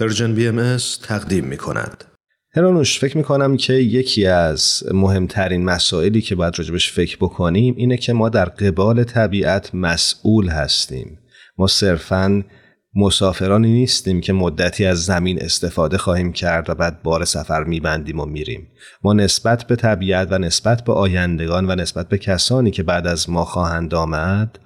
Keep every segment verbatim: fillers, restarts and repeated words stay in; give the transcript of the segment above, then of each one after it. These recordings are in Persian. پرژن بی ام اس تقدیم می کند. هرانوش، فکر می کنم که یکی از مهمترین مسائلی که باید راجبش فکر بکنیم اینه که ما در قبال طبیعت مسئول هستیم. ما صرفاً مسافرانی نیستیم که مدتی از زمین استفاده خواهیم کرد و بعد بار سفر میبندیم و میریم. ما نسبت به طبیعت و نسبت به آیندگان و نسبت به کسانی که بعد از ما خواهند آمد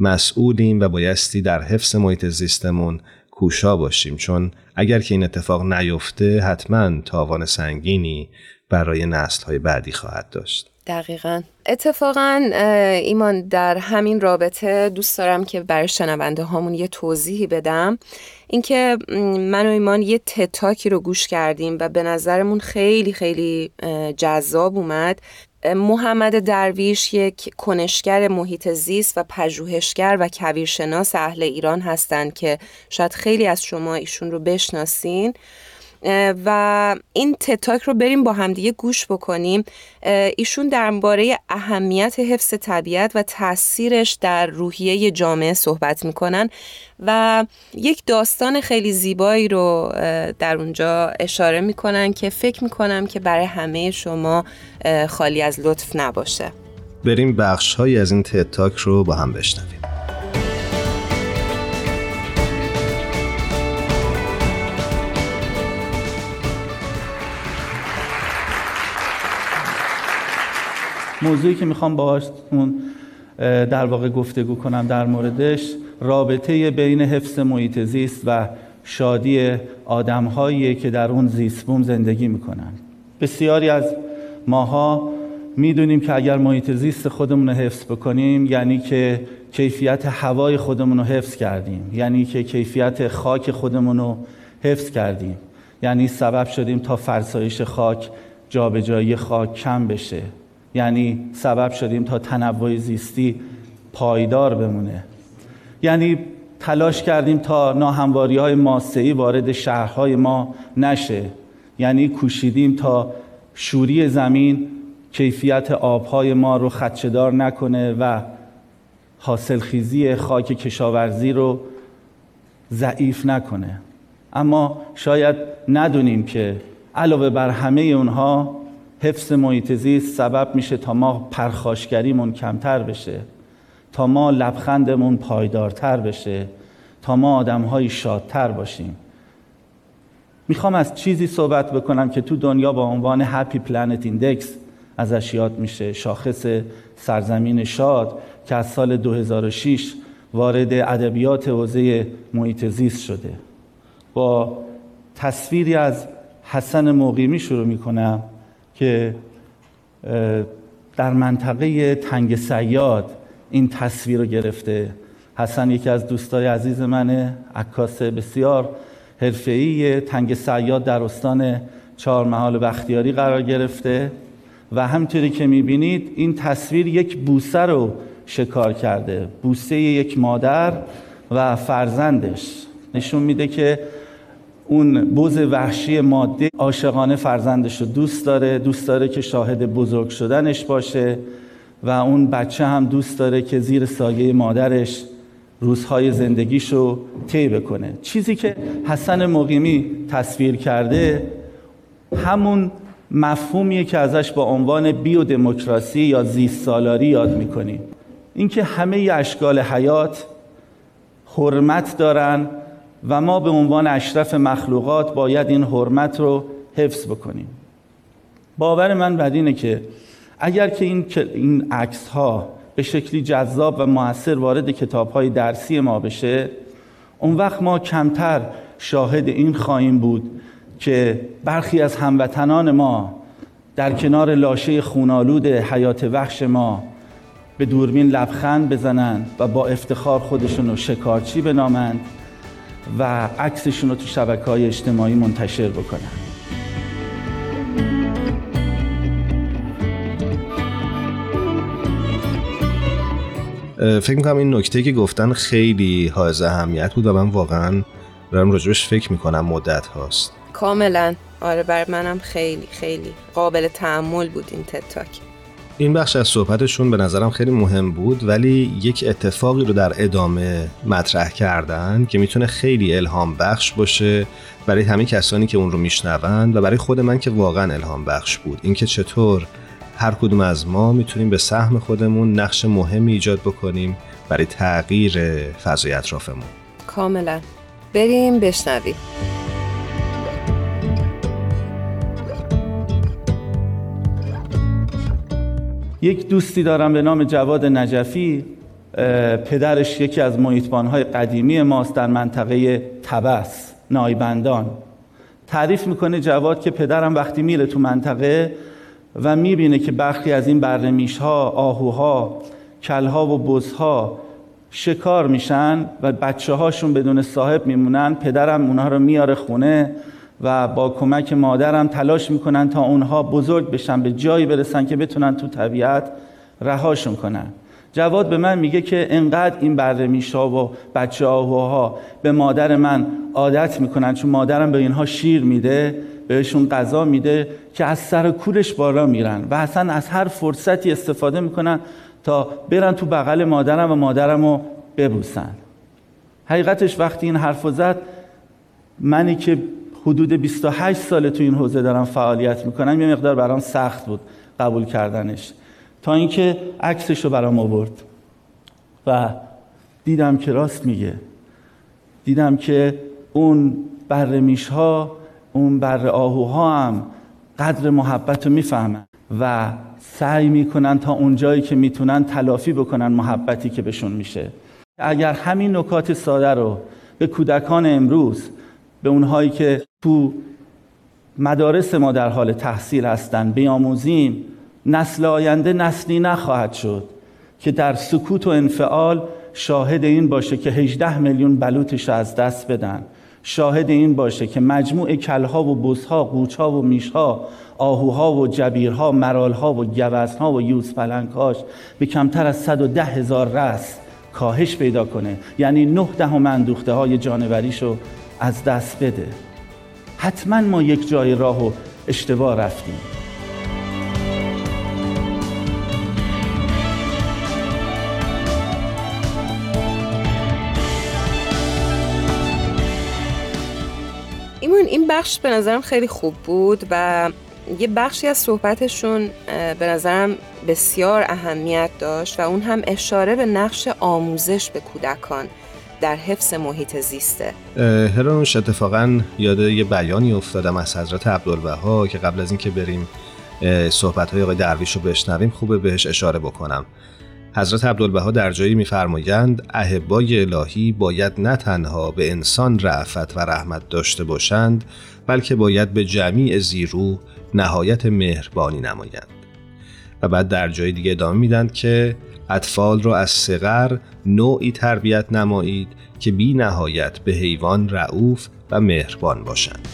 مسئولیم و بایستی در حفظ محیط زیستمون کوشا باشیم، چون اگر که این اتفاق نیفته حتما تاوان سنگینی برای نسل‌های بعدی خواهد داشت. دقیقاً. اتفاقاً ایمان، در همین رابطه دوست دارم که برای شنونده هامون یه توضیحی بدم. اینکه من و ایمان یه تتاکی رو گوش کردیم و به نظرمون خیلی خیلی جذاب اومد. محمد درویش یک کنشگر محیط زیست و پژوهشگر و کویرشناس اهل ایران هستند که شاید خیلی از شما ایشون رو بشناسین و این تتاک رو بریم با همدیگه گوش بکنیم. ایشون درباره اهمیت حفظ طبیعت و تأثیرش در روحیه جامعه صحبت میکنن و یک داستان خیلی زیبایی رو در اونجا اشاره میکنن که فکر میکنم که برای همه شما خالی از لطف نباشه. بریم بخش هایی از این تتاک رو با هم بشنویم. موضوعی که میخوام باهاتون در واقع گفتگو کنم در موردش، رابطه بین حفظ محیط زیست و شادی آدم‌هایی که در اون زیست بوم زندگی میکنن. بسیاری از ماها میدونیم که اگر محیط زیست خودمون رو حفظ بکنیم یعنی که کیفیت هوای خودمون رو حفظ کردیم، یعنی که کیفیت خاک خودمون رو حفظ کردیم، یعنی سبب شدیم تا فرسایش خاک، جابجایی خاک کم بشه، یعنی سبب شدیم تا تنوع زیستی پایدار بمونه، یعنی تلاش کردیم تا ناهمواری‌های ماسه‌ای وارد شهرهای ما نشه، یعنی کوشیدیم تا شوری زمین کیفیت آبهای ما رو خدشه‌دار نکنه و حاصلخیزی خاک کشاورزی رو ضعیف نکنه. اما شاید ندونیم که علاوه بر همه اونها حفظ محیط زیست سبب میشه تا ما پرخاشگریمون کمتر بشه، تا ما لبخندمون پایدارتر بشه، تا ما آدم‌های شادتر باشیم. میخوام از چیزی صحبت بکنم که تو دنیا با عنوان هپی پلنت ایندکس ازش یاد میشه، شاخص سرزمین شاد که از سال دو هزار و شش وارد ادبیات حوزه محیط زیست شده. با تصویری از حسن مقیمی شروع میکنم که در منطقه تنگ سعیاد این تصویر رو گرفته. حسن یکی از دوستای عزیز منه، عکاس بسیار حرفه‌ای. تنگ سعیاد در استان چهارمحال بختیاری قرار گرفته و همونطوری که می‌بینید این تصویر یک بوسه رو شکار کرده، بوسه یک مادر و فرزندش. نشون میده که اون بز وحشی ماده عاشقانه فرزندش رو دوست داره، دوست داره که شاهد بزرگ شدنش باشه و اون بچه هم دوست داره که زیر سایه مادرش روزهای زندگیش رو طی بکنه. چیزی که حسن مقیمی تصویر کرده همون مفهومیه که ازش با عنوان بیودموکراسی یا زیست سالاری یاد میکنیم. اینکه همه اشکال حیات حرمت دارن و ما به عنوان اشرف مخلوقات باید این حرمت رو حفظ بکنیم. باور من بر اینه که اگر که این این عکس‌ها به شکلی جذاب و مؤثر وارد کتاب‌های درسی ما بشه، اون وقت ما کمتر شاهد این خواهیم بود که برخی از هموطنان ما در کنار لاشه خونالود حیات وحش ما به دوربین لبخند بزنند و با افتخار خودشون رو شکارچی بنامند و عکسشون رو تو شبکه‌های اجتماعی منتشر بکنن. فکر میکنم این نکته که گفتن خیلی حائز اهمیت بود و من واقعا دارم راجبش فکر میکنم مدت هاست. کاملا آره، بر منم خیلی خیلی قابل تأمل بود این تتاک. این بخش از صحبتشون به نظرم خیلی مهم بود، ولی یک اتفاقی رو در ادامه مطرح کردن که میتونه خیلی الهام بخش باشه برای همه کسانی که اون رو میشنوند و برای خود من که واقعا الهام بخش بود. اینکه چطور هر کدوم از ما میتونیم به سهم خودمون نقش مهمی ایجاد بکنیم برای تغییر فضای اطرافمون. کاملا. بریم بشنویم. یک دوستی دارم به نام جواد نجفی، پدرش یکی از محیطبان‌های قدیمی ماست در منطقه تبس نایبندان. تعریف میکنه جواد که پدرم وقتی میره تو منطقه و میبینه که برخی از این برنمیش‌ها، آهوها، کلها و بزها شکار میشن و بچه‌هاشون بدون صاحب میمونن، پدرم اونها رو میاره خونه و با کمک مادرم تلاش میکنن تا اونها بزرگ بشن، به جایی برسن که بتونن تو طبیعت رهاشون کنن. جواد به من میگه که انقدر این برمیشا و بچه آهوها به مادر من عادت میکنن، چون مادرم به اینها شیر میده، بهشون غذا میده، که از سر کورش بالا میرن و اصلا از هر فرصتی استفاده میکنن تا برن تو بغل مادرم و مادرمو ببوسن. حقیقتش وقتی این حرفو زد، منی که حدود بیست و هشت ساله تو این حوزه دارم فعالیت میکنم، یه مقدار برام سخت بود قبول کردنش، تا اینکه عکسش رو برام آورد و دیدم که راست میگه. دیدم که اون برمیش‌ها، اون بر آهوها هم قدر محبت رو میفهمن و سعی میکنن تا اونجایی که میتونن تلافی بکنن محبتی که بهشون میشه. اگر همین نکات ساده رو به کودکان امروز، به اونهایی که تو مدارس ما در حال تحصیل هستن بیاموزیم، نسل آینده نسلی نخواهد شد که در سکوت و انفعال شاهد این باشه که هجده میلیون بلوطش از دست بدن، شاهد این باشه که مجموع کلها و بزها، قوچها و میشها، آهوها و جبیرها، مرالها و گوزنها و یوز پلنگهاش به کمتر از صد و ده هزار رأس کاهش پیدا کنه، یعنی نه دهم اندوخته های جانوریشو از دست بده. حتما ما یک جای راهو اشتباه رفتیم. ایمان، این بخش به نظرم خیلی خوب بود و یه بخشی از صحبتشون به نظرم بسیار اهمیت داشت و اون هم اشاره به نقش آموزش به کودکان در حفظ محیط زیسته. هرانوش، اتفاقا یاد یه بیانی افتادم از حضرت عبدالبها که قبل از این که بریم صحبت‌های آقای درویش رو بشنویم خوبه بهش اشاره بکنم. حضرت عبدالبها در جایی می‌فرمایند احبای الهی باید نه تنها به انسان رأفت و رحمت داشته باشند، بلکه باید به جمیع زیرو نهایت مهربانی نمایند. و بعد در جای دیگه ادامه میدن که اطفال را از صغر نوعی تربیت نمایید که بی نهایت به حیوان رعوف و مهربان باشند.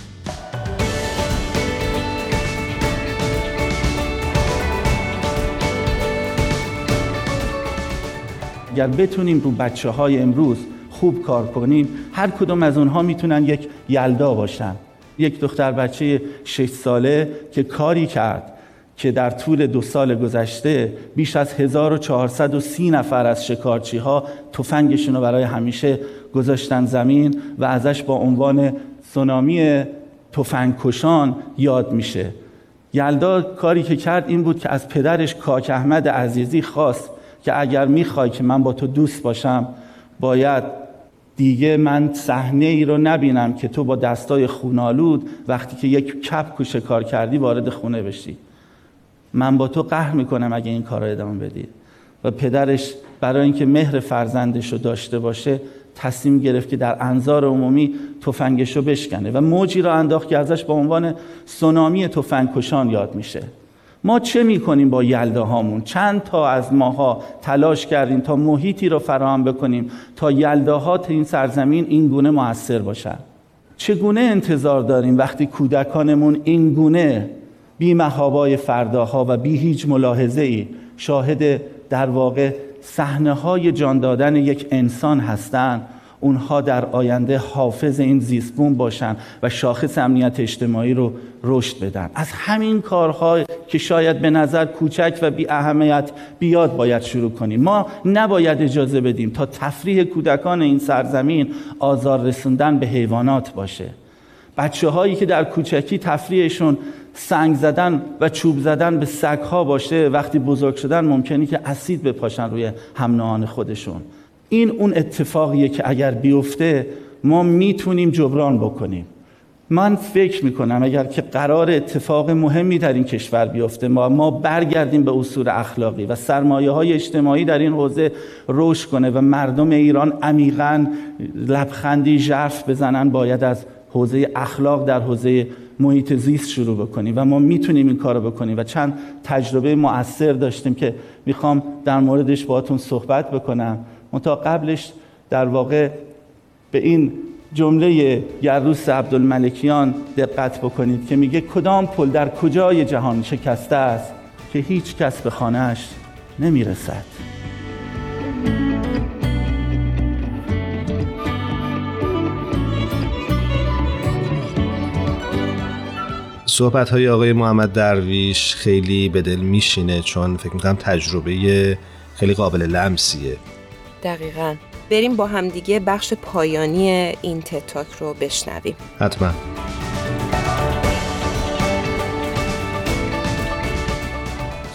اگر بتونیم رو بچه های امروز خوب کار کنیم، هر کدوم از اونها میتونن یک یلدا باشن. یک دختر بچه شش ساله که کاری کرد که در طول دو سال گذشته بیش از هزار و چهارصد و سی نفر از شکارچی‌ها تفنگشون رو برای همیشه گذاشتن زمین و ازش با عنوان سونامی تفنگکشان یاد میشه. یلدا کاری که کرد این بود که از پدرش کاک احمد عزیزی خواست که اگر میخوای که من با تو دوست باشم، باید دیگه من صحنه ای رو نبینم که تو با دستای خونالود وقتی که یک کپکو شکار کردی وارد خونه بشی. من با تو قهر میکنم اگه این کار رو ادامه بدی. و پدرش برای اینکه مهر فرزندش رو داشته باشه تصمیم گرفت که در انظار عمومی تفنگش رو بشکنه و موجی رو انداخت که ازش با عنوان سونامی تفنگکشان یاد میشه. ما چه میکنیم با یلداهامون؟ چند تا از ماها تلاش کردیم تا محیطی رو فراهم بکنیم تا یلداها این سرزمین این گونه موثر باشن. چگونه انتظار داریم وقتی کودکانمون این گونه بی محابای فرداها و بی هیچ ملاحظه‌ای شاهد در واقع صحنه‌های جان دادن یک انسان هستند، اونها در آینده حافظ این زیستبوم باشن و شاخص امنیت اجتماعی رو رشد بدن. از همین کارهای که شاید به نظر کوچک و بی اهمیت بیاد باید شروع کنیم. ما نباید اجازه بدیم تا تفریح کودکان این سرزمین آزار رسوندن به حیوانات باشه. بچه هایی که در کوچکی تفریحشون سنگ زدن و چوب زدن به سگ‌ها باشه، وقتی بزرگ شدن ممکنی که اسید بپاشن روی هم‌نوعان خودشون. این اون اتفاقیه که اگر بیفته ما میتونیم جبران بکنیم. من فکر میکنم اگر که قرار اتفاق مهمی در این کشور بیفته، ما ما برگردیم به اصول اخلاقی و سرمایه‌های اجتماعی در این حوزه رشد کنه و مردم ایران عمیقاً لبخندی ژرف بزنن، باید از حوزه اخلاق در حوزه محیط زیست شروع بکنیم و ما میتونیم این کار رو بکنیم و چند تجربه مؤثر داشتیم که میخوام در موردش باهاتون صحبت بکنم. منتها قبلش در واقع به این جمله گروس عبدالملکیان دقت بکنید که میگه کدام پل در کجای جهان شکسته است که هیچ کس به خانه‌اش نمیرسد. صحبت‌های آقای محمد درویش خیلی به دل میشینه، چون فکر می‌کنم تجربه خیلی قابل لمسیه. دقیقاً. بریم با همدیگه بخش پایانی این تتاک رو بشنویم. حتما.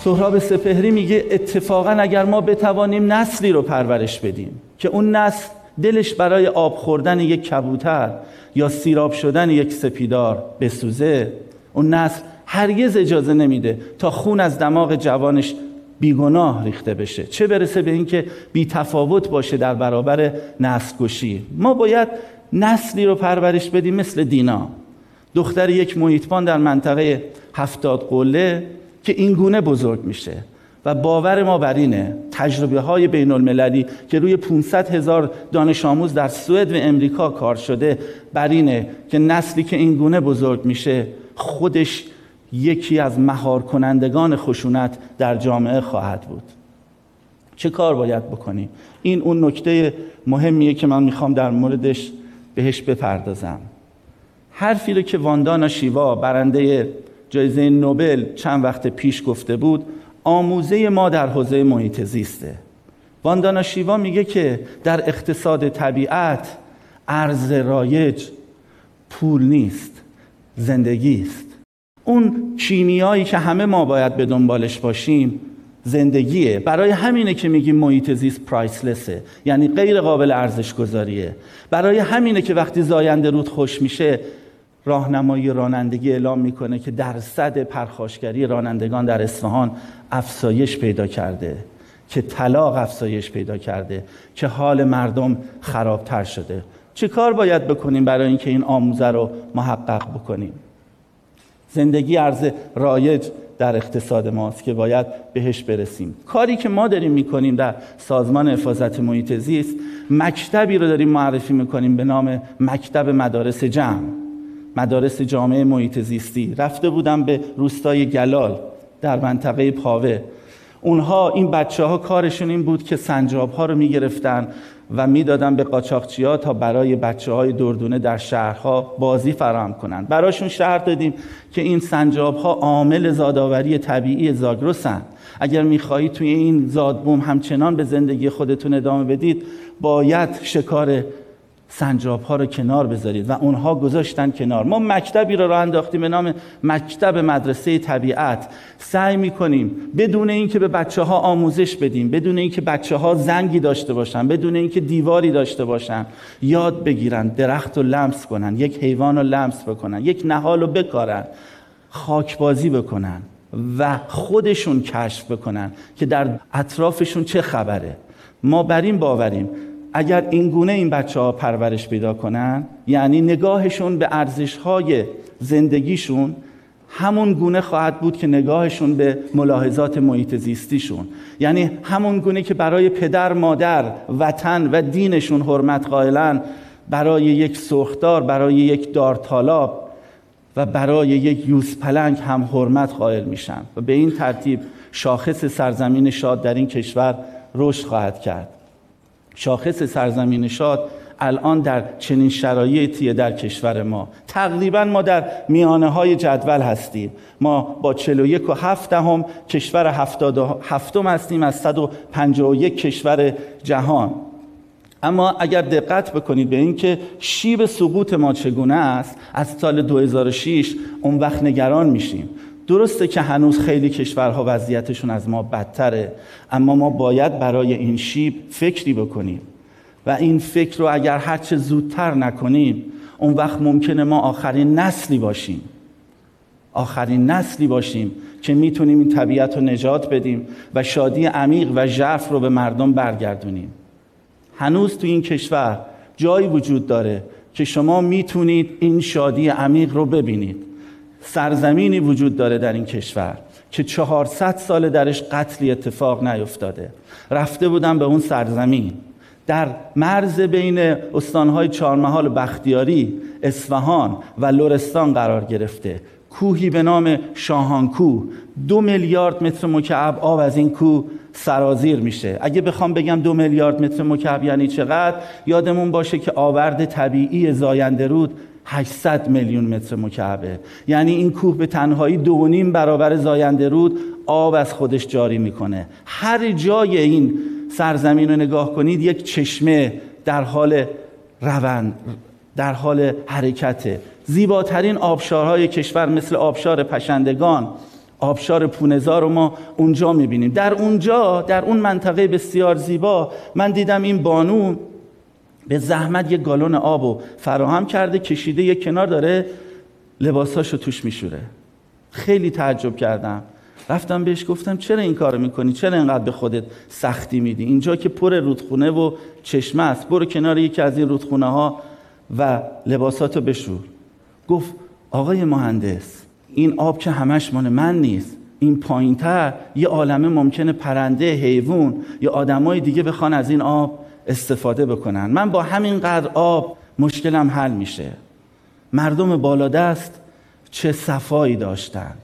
سهراب سپهری میگه اتفاقاً اگر ما بتوانیم نسلی رو پرورش بدیم که اون نسل دلش برای آب خوردن یک کبوتر یا سیراب شدن یک سپیدار بسوزه، اون نسل هرگز اجازه نمیده تا خون از دماغ جوانش بیگناه ریخته بشه، چه برسه به این که بی تفاوت باشه در برابر نسل کشی. ما باید نسلی رو پرورش بدیم مثل دینا، دختر یک محیطبان در منطقه هفتاد قله که این گونه بزرگ میشه و باور ما بر اینه، تجربه های بین المللی که روی پانصد هزار دانش آموز در سوئد و امریکا کار شده بر اینه که نسلی که این گونه بزرگ میشه خودش یکی از مهار کنندگان خشونت در جامعه خواهد بود. چه کار باید بکنیم؟ این اون نکته مهمیه که من میخوام در موردش بهش بپردازم. حرفی رو که واندانا شیوا برنده جایزه نوبل چند وقت پیش گفته بود، آموزه ما در حوزه محیط زیسته. واندانا شیوا میگه که در اقتصاد طبیعت ارز رایج پول نیست، زندگی است. اون کیمیایی که همه ما باید به دنبالش باشیم زندگیه. برای همینه که میگیم محیط زیست پرایسلسه، یعنی غیر قابل ارزش گذاریه. برای همینه که وقتی زاینده رود خوش میشه راهنمایی رانندگی اعلام میکنه که درصد پرخاشگری رانندگان در اصفهان افزایش پیدا کرده، که طلاق افزایش پیدا کرده، که حال مردم خرابتر شده. چه کار باید بکنیم برای اینکه این آموزه رو محقق بکنیم؟ زندگی ارز رایج در اقتصاد ماست که باید بهش برسیم. کاری که ما داریم میکنیم در سازمان حفاظت محیط زیست، مکتبی رو داریم معرفی میکنیم به نام مکتب مدارس جمع، مدارس جامعه محیط زیستی. رفته بودم به روستای گلال در منطقه پاوه. اونها این بچه‌ها کارشون این بود که سنجاب‌ها رو می‌گرفتن و میدادن به قاچاقچی‌ها تا برای بچه‌های دردونه در شهرها بازی فراهم کنن. براشون شرط دادیم که این سنجاب‌ها عامل زادآوری طبیعی زاگرسن. اگر می‌خواهید توی این زادبوم همچنان به زندگی خودتون ادامه بدید، باید شکار سنجاب‌ها رو کنار بذارید و اونها گذاشتن کنار. ما مکتبی رو راه انداختیم به نام مکتب مدرسه طبیعت. سعی می‌کنیم بدون اینکه به بچه‌ها آموزش بدیم، بدون اینکه بچه‌ها زنگی داشته باشن، بدون اینکه دیواری داشته باشن، یاد بگیرن درخت رو لمس کنن، یک حیوان رو لمس بکنن، یک نهال رو بکارن، خاکبازی بکنن و خودشون کشف بکنن که در اطرافشون چه خبره. ما بر این باوریم اگر این گونه این بچه‌ها پرورش پیدا کنن، یعنی نگاهشون به ارزش‌های زندگیشون همون گونه خواهد بود که نگاهشون به ملاحظات محیط زیستیشون، یعنی همون گونه که برای پدر، مادر، وطن و دینشون حرمت قائلن، برای یک سوختار، برای یک دارطالاب و برای یک یوز پلنگ هم حرمت قائل میشن و به این ترتیب شاخص سرزمین شاد در این کشور رشد خواهد کرد. شاخص سرزمین شاد الان در چنین شرایطی در کشور ما. تقریبا ما در میانه های جدول هستیم. ما با چهل و یک و هفت دهم کشور هفتاد و هفت هستیم از صد و پنجاه و یک کشور جهان. اما اگر دقت بکنید به این که شیب سقوط ما چگونه است، از سال دو هزار و شش اون وقت نگران میشیم. درسته که هنوز خیلی کشورها وضعیتشون از ما بدتره، اما ما باید برای این شیب فکری بکنیم و این فکر رو اگر هرچه زودتر نکنیم، اون وقت ممکنه ما آخرین نسلی باشیم آخرین نسلی باشیم که میتونیم این طبیعت رو نجات بدیم و شادی عمیق و ژرف رو به مردم برگردونیم. هنوز تو این کشور جایی وجود داره که شما میتونید این شادی عمیق رو ببینید. سرزمینی وجود داره در این کشور که چهارصد سال درش قتلی اتفاق نیفتاده. رفته بودم به اون سرزمین، در مرز بین استانهای چهارمحال و بختیاری، اصفهان و لرستان قرار گرفته. کوهی به نام شاهان کو، دو میلیارد متر مکعب آب از این کوه سرازیر میشه. اگه بخوام بگم دو میلیارد متر مکعب یعنی چقدر، یادمون باشه که آورد طبیعی زاینده رود هشتصد میلیون متر مکعبه. یعنی این کوه به تنهایی دو و نیم برابر زاینده رود آب از خودش جاری میکنه. هر جای این سرزمین رو نگاه کنید یک چشمه در حال روند، در حال حرکته. زیباترین آبشارهای کشور مثل آبشار پشندگان، آبشار پونزار رو ما اونجا میبینیم. در اونجا، در اون منطقه بسیار زیبا، من دیدم این بانو به زحمت یک گالون آبو فراهم کرده، کشیده یک کنار، داره لباساشو توش میشوره. خیلی تعجب کردم. رفتم بهش گفتم چرا این کارو میکنی؟ چرا اینقدر به خودت سختی میدی؟ اینجا که پر رودخونه و چشمه است، برو کنار یکی از این رودخونه ها و لباساتو بشور. گفت آقای مهندس، این آب که همش مال من نیست. این پایین‌تر یه عالمه ممکنه پرنده، حیوان یا آدمای دیگه بخوان از این آب استفاده بکنن. من با همین قدر آب مشکلم حل میشه. مردم بالادست چه صفایی داشتند.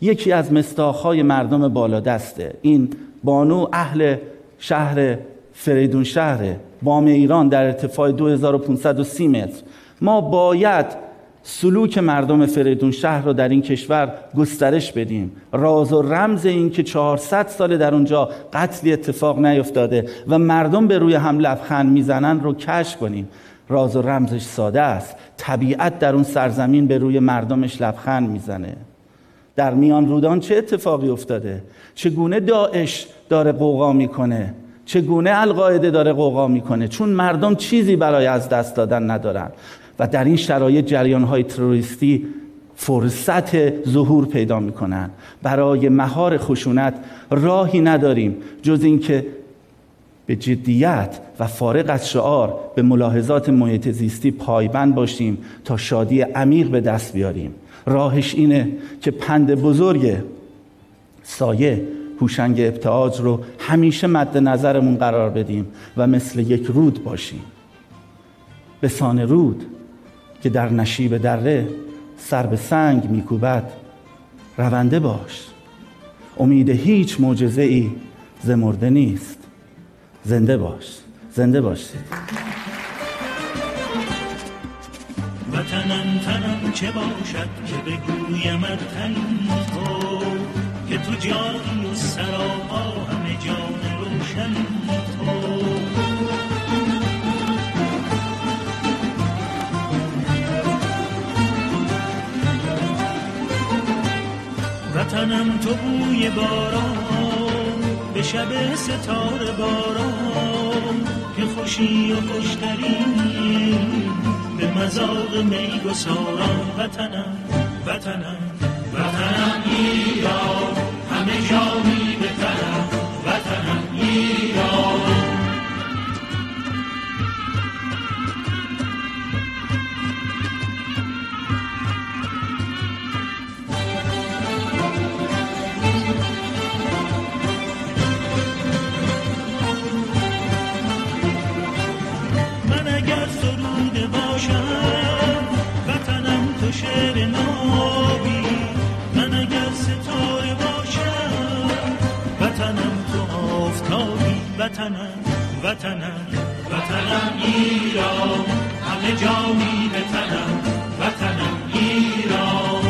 یکی از مصداق‌های مردم بالادسته. این بانو اهل شهر فریدون شهر، بام ایران، در ارتفاع دو هزار و پانصد و سی متر. ما باید سلوک مردم فریدون شهر رو در این کشور گسترش بدیم. راز و رمز این که چهارصد سال در اونجا قتلی اتفاق نیفتاده و مردم به روی هم لبخند میزنن رو کشف کنیم. راز و رمزش ساده است. طبیعت در اون سرزمین به روی مردمش لبخند میزنه. در میان رودان چه اتفاقی افتاده؟ چگونه داعش داره قوقا میکنه؟ چگونه القاعده داره قوقا میکنه؟ چون مردم چیزی برای از دست دادن ندارن و در این شرایط جریان‌های تروریستی فرصت ظهور پیدا می‌کنند. برای مهار خشونت راهی نداریم جز اینکه به جدیت و فارغ از شعار به ملاحظات محیط زیستی پایبند باشیم تا شادی عمیق به دست بیاریم. راهش اینه که پند بزرگ سایه هوشنگ ابتعاد رو همیشه مد نظرمون قرار بدیم و مثل یک رود باشیم. به سان رود که در نشیب دره سر به سنگ میکوبد رونده باش. امید هیچ معجزه ای ز مرده نیست. زنده باش. زنده باشید. وطنم تنم چه باشد که بگویم تن تو، که تو جان و سراها همه جان روشن تو. وطنم تو بوی باران به شب ستاره باران، که خوشی و خوشترینی به مذاق میگساران. وطنم وطنم وطنم ایران، همه جا می به تنم. وطنم ایران، وطنم تو شعر نابی من، اگر ستاره باشم وطنم تو آفتابی. وطنم وطنم وطنم وطنم ایران، همه جا می به تنم، وطنم ایران.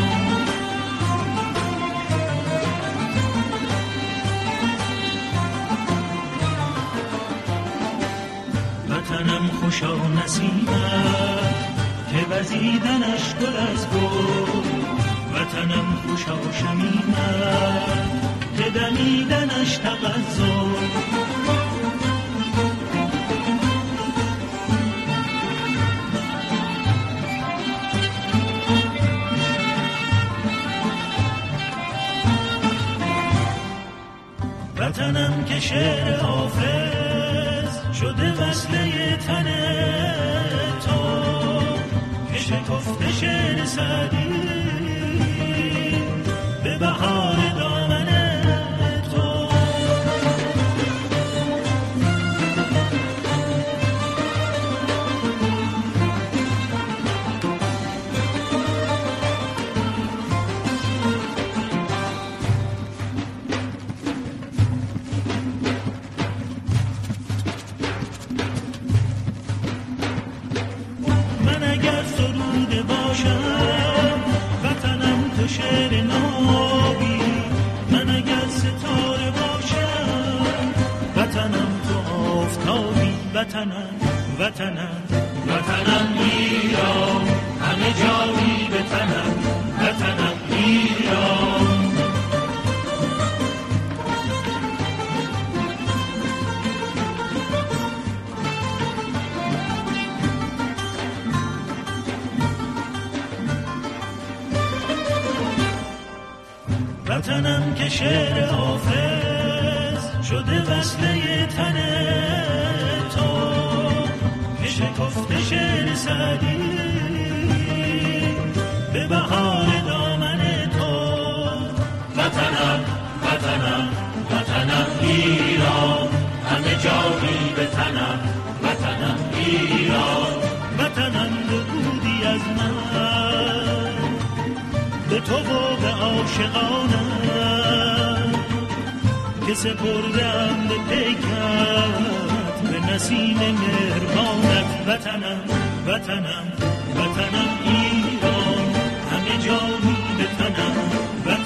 وطنم خوشا نسیمت که وزیدنش گل از گل، وطنم خوشا شمیمت که دمیدنش تغذر. وطنم که شعر حافظ شده وصله تن تو، که شکفته شعر سعدی به بهار دامن تو. وطنم وطنم وطنم ایران، همه جا می به تنم، وطنم ایران. وطنم که شعر حافظ شده وصله تنه شکفته شعر سعدی به بهار دامن تو. وطنم وطنم وطنم ایران، همه جا می به تنم، وطنم ایران. وطنم بودی از من به تو و به عاشقانم که سپردم به پیکر نسیم مهربانت. وطنم وطنم وطنم ایران، همه جا می به تنم.